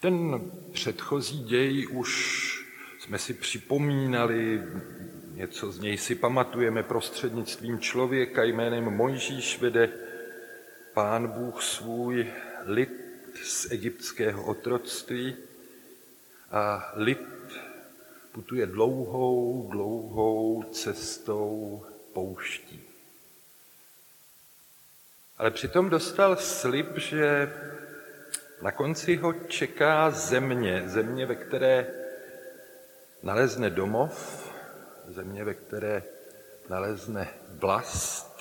Ten předchozí děj už jsme si připomínali, něco z něj si pamatujeme prostřednictvím člověka jménem Mojžíš vede Pán Bůh svůj lid z egyptského otroctví a lid putuje dlouhou, dlouhou cestou pouští. Ale přitom dostal slib, že na konci ho čeká země, ve které nalezne domov, země, ve které nalezne vlast.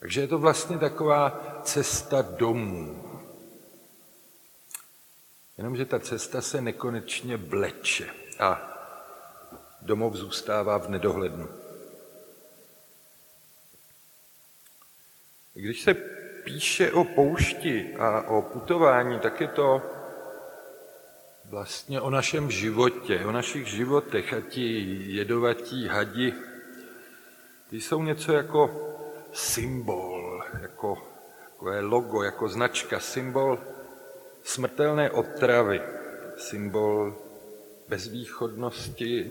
Takže je to vlastně taková cesta domů. Jenomže ta cesta se nekonečně bleče a domov zůstává v nedohlednu. Když se píše o poušti a o putování, tak je to vlastně o našem životě, o našich životech a ti jedovatí hadi, ty jsou něco jako symbol, jako je logo, jako značka, symbol smrtelné otravy, symbol bezvýchodnosti,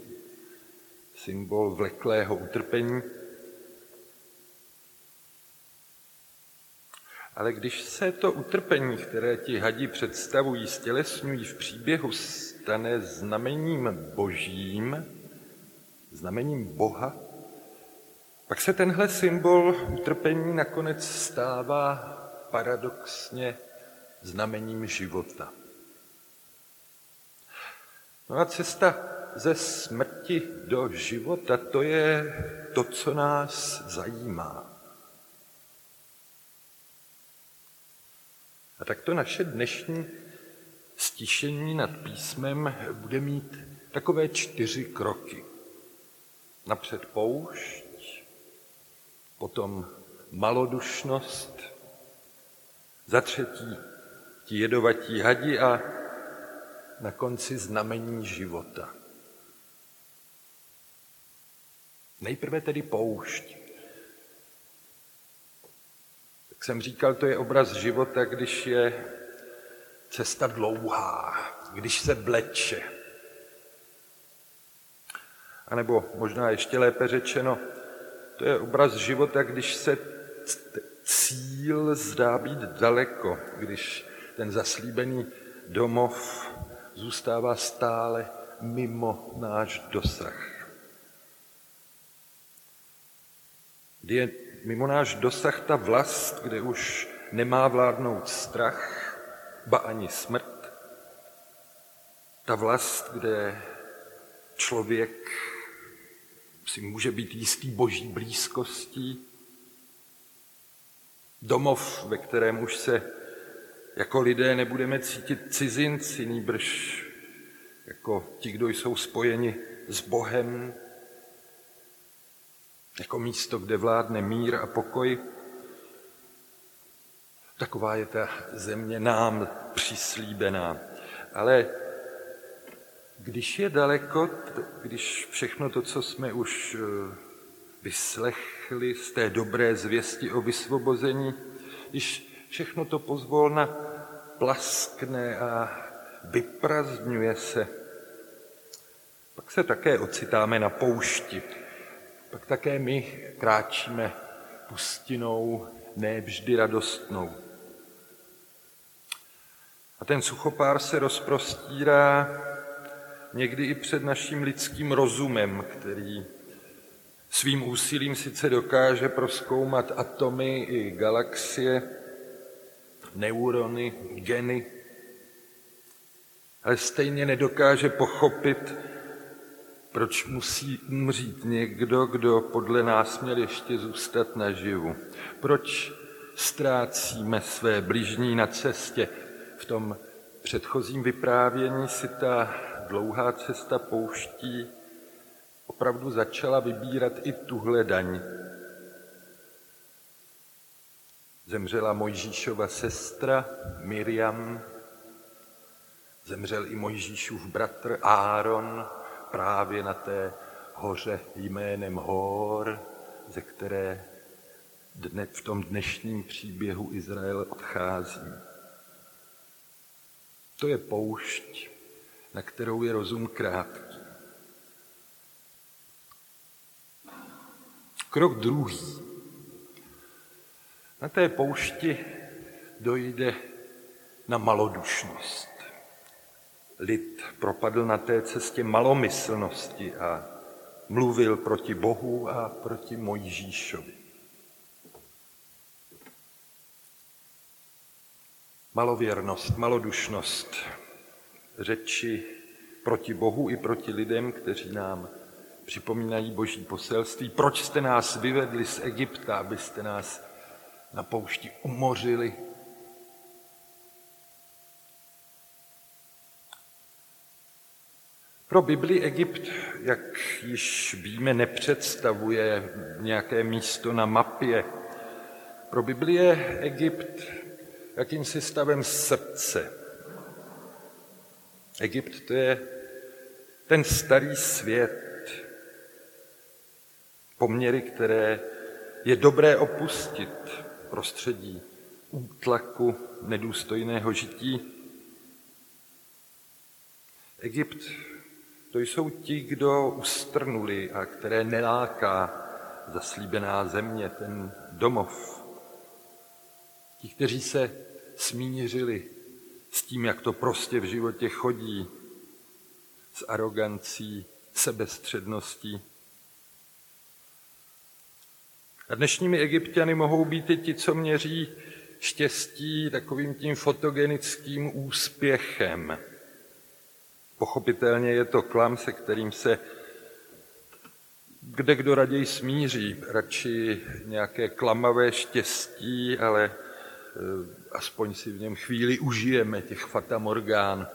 symbol vleklého utrpení. Ale když se to utrpení, které ti hadi představují, stělesňují v příběhu, stane znamením božím, znamením Boha, pak se tenhle symbol utrpení nakonec stává paradoxně znamením života. No a cesta ze smrti do života, to je to, co nás zajímá. A tak to naše dnešní stišení nad písmem bude mít takové 4 kroky. Napřed poušť, potom malodušnost, za třetí ti jedovatí hadi a na konci znamení života. Nejprve tedy poušť. Jak jsem říkal, to je obraz života, když je cesta dlouhá, když se bleče. A nebo možná ještě lépe řečeno, to je obraz života, když se cíl zdá být daleko, když ten zaslíbený domov zůstává stále mimo náš dosah. Kdy je mimo náš dosah ta vlast, kde už nemá vládnout strach, ba ani smrt. Ta vlast, kde člověk si může být jistý boží blízkostí. Domov, ve kterém už se jako lidé nebudeme cítit cizinci, nýbrž jako ti, kdo jsou spojeni s Bohem, jako místo, kde vládne mír a pokoj. Taková je ta země nám přislíbená. Ale když je daleko, když všechno to, co jsme už vyslechli z té dobré zvěsti o vysvobození, když všechno to pozvolna plaskne a vyprazdňuje se, pak se také ocitáme na poušti. Pak také my kráčíme pustinou, ne vždy radostnou. A ten suchopár se rozprostírá někdy i před naším lidským rozumem, který svým úsilím sice dokáže prozkoumat atomy i galaxie, neurony, geny, ale stejně nedokáže pochopit, proč musí umřít někdo, kdo podle nás měl ještě zůstat naživu? Proč ztrácíme své bližní na cestě? V tom předchozím vyprávění si ta dlouhá cesta pouští opravdu začala vybírat i tuhle daň. Zemřela Mojžíšova sestra Miriam, zemřel i Mojžíšův bratr Aaron, právě na té hoře jménem Hor, ze které v tom dnešním příběhu Izrael odchází. To je poušť, na kterou je rozum krátký. Krok druhý. Na té poušti dojde na malodušnost. Lid propadl na té cestě malomyslnosti a mluvil proti Bohu a proti Mojžíšovi. Malověrnost, malodušnost, řeči proti Bohu i proti lidem, kteří nám připomínají Boží poselství. Proč jste nás vyvedli z Egypta, abyste nás na poušti umořili? Pro Bibli Egypt, jak již víme, nepředstavuje nějaké místo na mapě. Pro Bibli je Egypt jakýmsi stavem srdce. Egypt, to je ten starý svět, poměry, které je dobré opustit, prostředí útlaku, nedůstojného žití. Egypt, to jsou ti, kdo ustrnuli a které neláká zaslíbená země, ten domov. Ti, kteří se smířili s tím, jak to prostě v životě chodí, s arogancí, sebestředností. A dnešními Egypťany mohou být i ti, co měří štěstí takovým tím fotogenickým úspěchem. Pochopitelně je to klam, se kterým se kdekdo raději smíří. Radši nějaké klamavé štěstí, ale aspoň si v něm chvíli užijeme těch fatamorgán.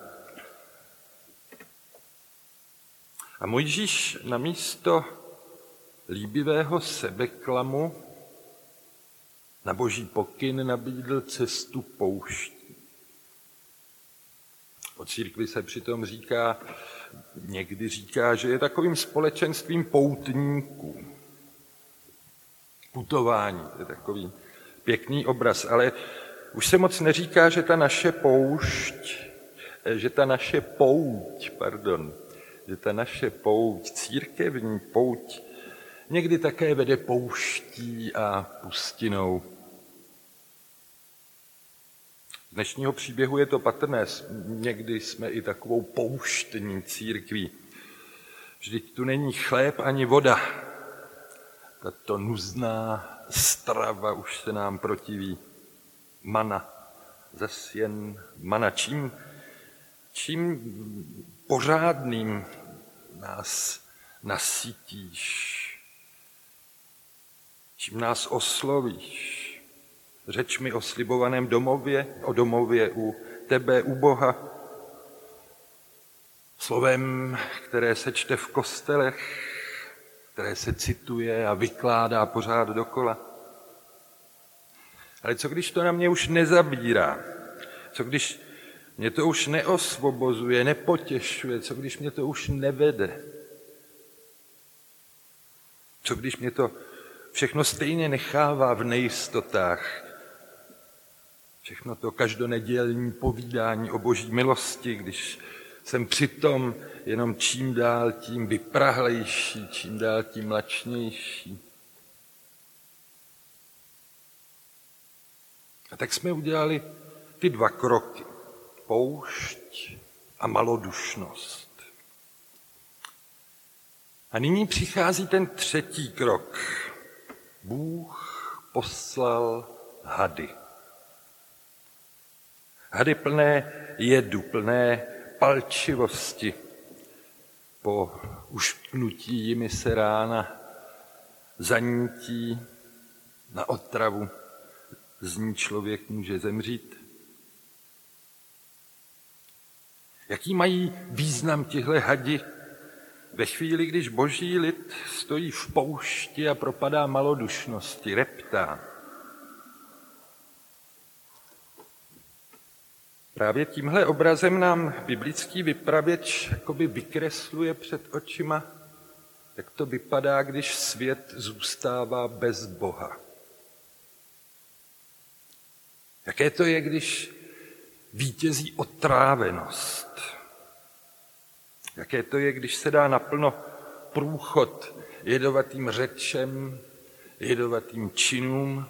A Mojžíš namísto líbivého sebeklamu na Boží pokyn nabídl cestu pouští. O církvi se přitom říká, někdy říká, že je takovým společenstvím poutníků. Putování, to je takový pěkný obraz, ale už se moc neříká, že ta naše pouť, církevní pouť, někdy také vede pouští a pustinou. Z dnešního příběhu je to patrné, někdy jsme i takovou pouštní církví. Vždyť tu není chléb ani voda. Tato nuzná strava už se nám protiví. Mana, zas jen mana. Čím pořádným nás nasytíš? Čím nás oslovíš? Řečmi o slibovaném domově, o domově u tebe, u Boha. Slovem, které se čte v kostelech, které se cituje a vykládá pořád dokola. Ale co když to na mě už nezabírá? Co když mě to už neosvobozuje, nepotěšuje? Co když mě to už nevede? Co když mě to všechno stejně nechává v nejistotách? Všechno to každonedělní povídání o Boží milosti, když jsem přitom jenom čím dál tím vyprahlejší, čím dál tím mlačnější. A tak jsme udělali ty dva kroky. Poušť a malodušnost. A nyní přichází ten třetí krok. Bůh poslal hady. Hady plné jedu, plné palčivosti. Po ušpnutí jimi se rána zanítí na otravu. Z ní člověk může zemřít. Jaký mají význam tihle hadi ve chvíli, když Boží lid stojí v poušti a propadá malodušnosti, reptá? Právě tímhle obrazem nám biblický vypravěč jakoby vykresluje před očima, jak to vypadá, když svět zůstává bez Boha. Jaké to je, když vítězí otrávenost. Jaké to je, když se dá naplno průchod jedovatým řečem, jedovatým činům.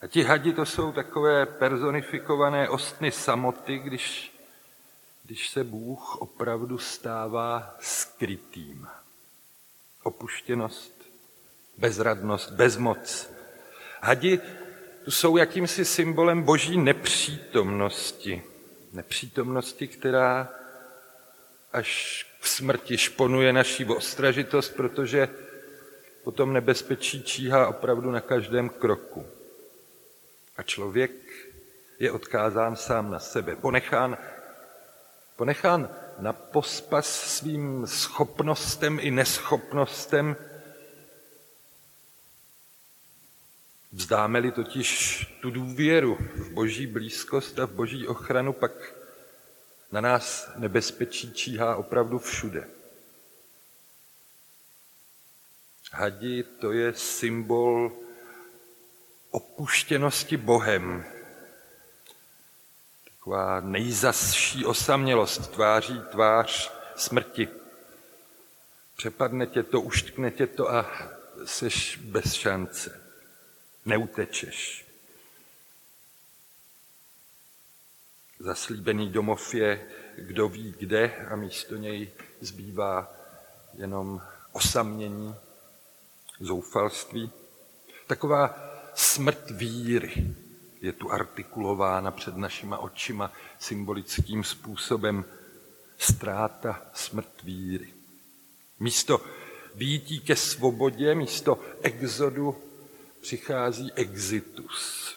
A ti hadi to jsou takové personifikované ostny samoty, když se Bůh opravdu stává skrytým. Opuštěnost, bezradnost, bezmoc. Hadi tu jsou jakýmsi symbolem boží nepřítomnosti. Nepřítomnosti, která až k smrti šponuje naší ostražitost, protože potom nebezpečí číhá opravdu na každém kroku. A člověk je odkázán sám na sebe, ponechán na pospas svým schopnostem i neschopnostem. Vzdáme-li totiž tu důvěru v boží blízkost a v boží ochranu, pak na nás nebezpečí číhá opravdu všude. Hadi, to je symbol opuštěnosti Bohem. Taková nejzasší osamělost tváří tvář smrti. Přepadne tě to, uštkne tě to a seš bez šance. Neutečeš. Zaslíbený domov je kdo ví kde a místo něj zbývá jenom osamění, zoufalství. Taková smrt víry je tu artikulována před našima očima symbolickým způsobem. Ztráta, smrt víry. Místo výjití ke svobodě, místo exodu přichází exitus.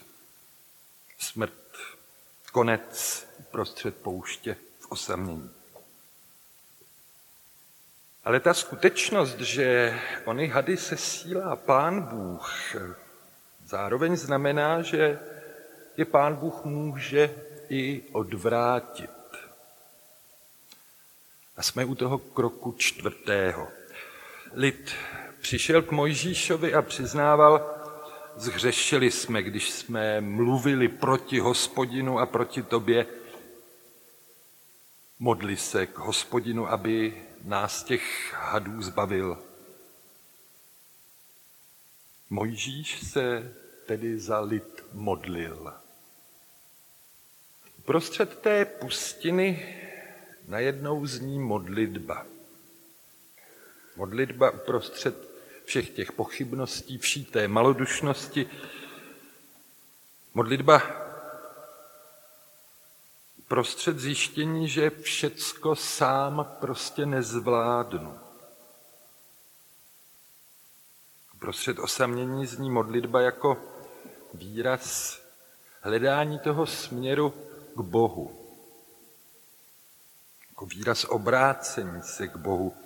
Smrt, konec uprostřed pouště v osamění. Ale ta skutečnost, že ony hady sesílá Pán Bůh, zároveň znamená, že je Pán Bůh může i odvrátit. A jsme u toho kroku 4. Lid přišel k Mojžíšovi a přiznával, zhřešili jsme, když jsme mluvili proti Hospodinu a proti tobě. Modli se k Hospodinu, aby nás těch hadů zbavil. Mojžíš se tedy za lid modlil. Prostřed té pustiny najednou zní modlitba. Modlitba uprostřed všech těch pochybností, vší té malodušnosti. Modlitba prostřed zjištění, že všecko sám prostě nezvládnu. Prostřed osamění zní modlitba jako výraz hledání toho směru k Bohu. Jako výraz obrácení se k Bohu.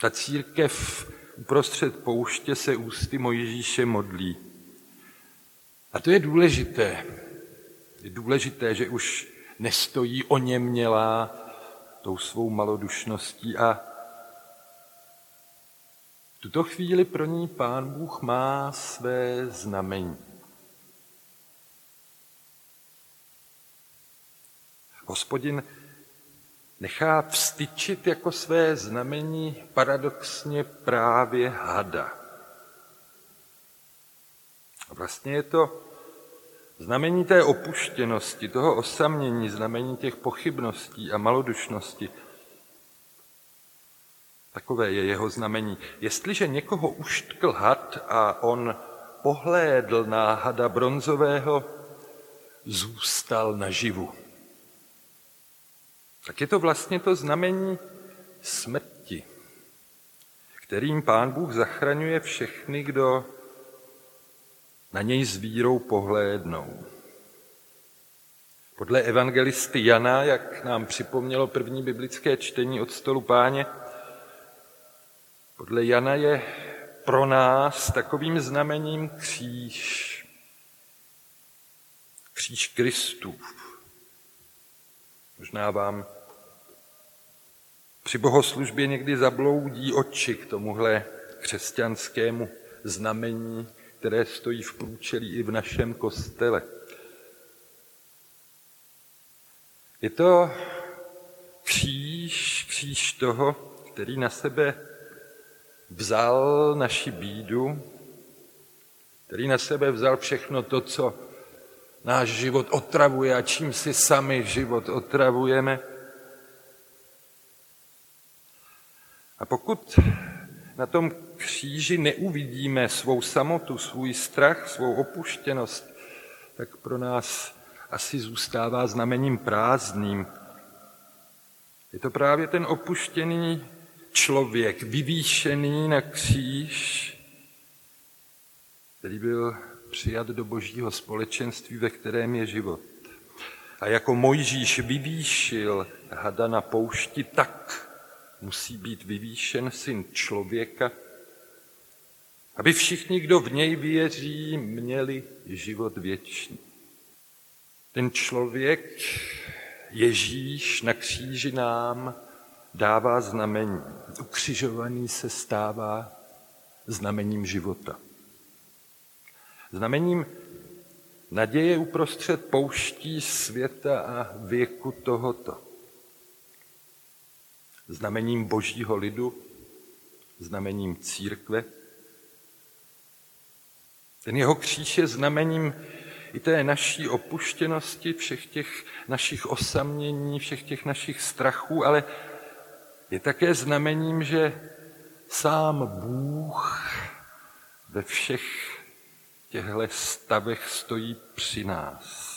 Ta církev uprostřed pouště se ústy Mojžíše modlí. A to je důležité. Je důležité, že už nestojí oněmělá tou svou malodušností a v tuto chvíli pro ní Pán Bůh má své znamení. Hospodin nechá vstyčit jako své znamení paradoxně právě hada. A vlastně je to znamení té opuštěnosti, toho osamění, znamení těch pochybností a malodušnosti. Takové je jeho znamení. Jestliže někoho uštkl had a on pohlédl na hada bronzového, zůstal naživu. Tak je to vlastně to znamení smrti, kterým Pán Bůh zachraňuje všechny, kdo na něj s vírou pohlédnou. Podle evangelisty Jana, jak nám připomnělo první biblické čtení od stolu Páně, podle Jana je pro nás takovým znamením kříž. Kříž Kristův. Možná vám při bohoslužbě někdy zabloudí oči k tomuhle křesťanskému znamení které stojí v průčelí i v našem kostele. Je to kříž toho, který na sebe vzal naši bídu, který na sebe vzal všechno to, co náš život otravuje a čím si sami život otravujeme. A pokud na tom kříži neuvidíme svou samotu, svůj strach, svou opuštěnost, tak pro nás asi zůstává znamením prázdným. Je to právě ten opuštěný člověk, vyvýšený na kříž, který byl přijat do božího společenství, ve kterém je život. A jako Mojžíš vyvýšil hada na poušti, tak musí být vyvýšen syn člověka, aby všichni, kdo v něj věří, měli život věčný. Ten člověk, Ježíš, na kříži nám dává znamení. Ukřižovaný se stává znamením života. Znamením naděje uprostřed pouští světa a věku tohoto. Znamením božího lidu, znamením církve. Ten jeho kříž je znamením i té naší opuštěnosti, všech těch našich osamění, všech těch našich strachů, ale je také znamením, že sám Bůh ve všech těchto stavech stojí při nás.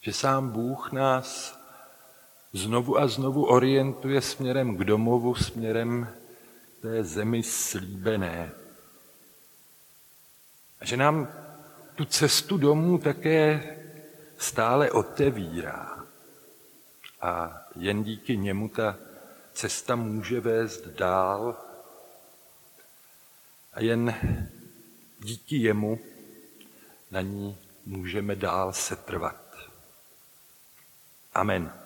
Že sám Bůh nás znovu a znovu orientuje směrem k domovu, směrem té zemi slíbené. A že nám tu cestu domů také stále otevírá. A jen díky němu ta cesta může vést dál. A jen díky jemu na ní můžeme dál setrvat. Amen.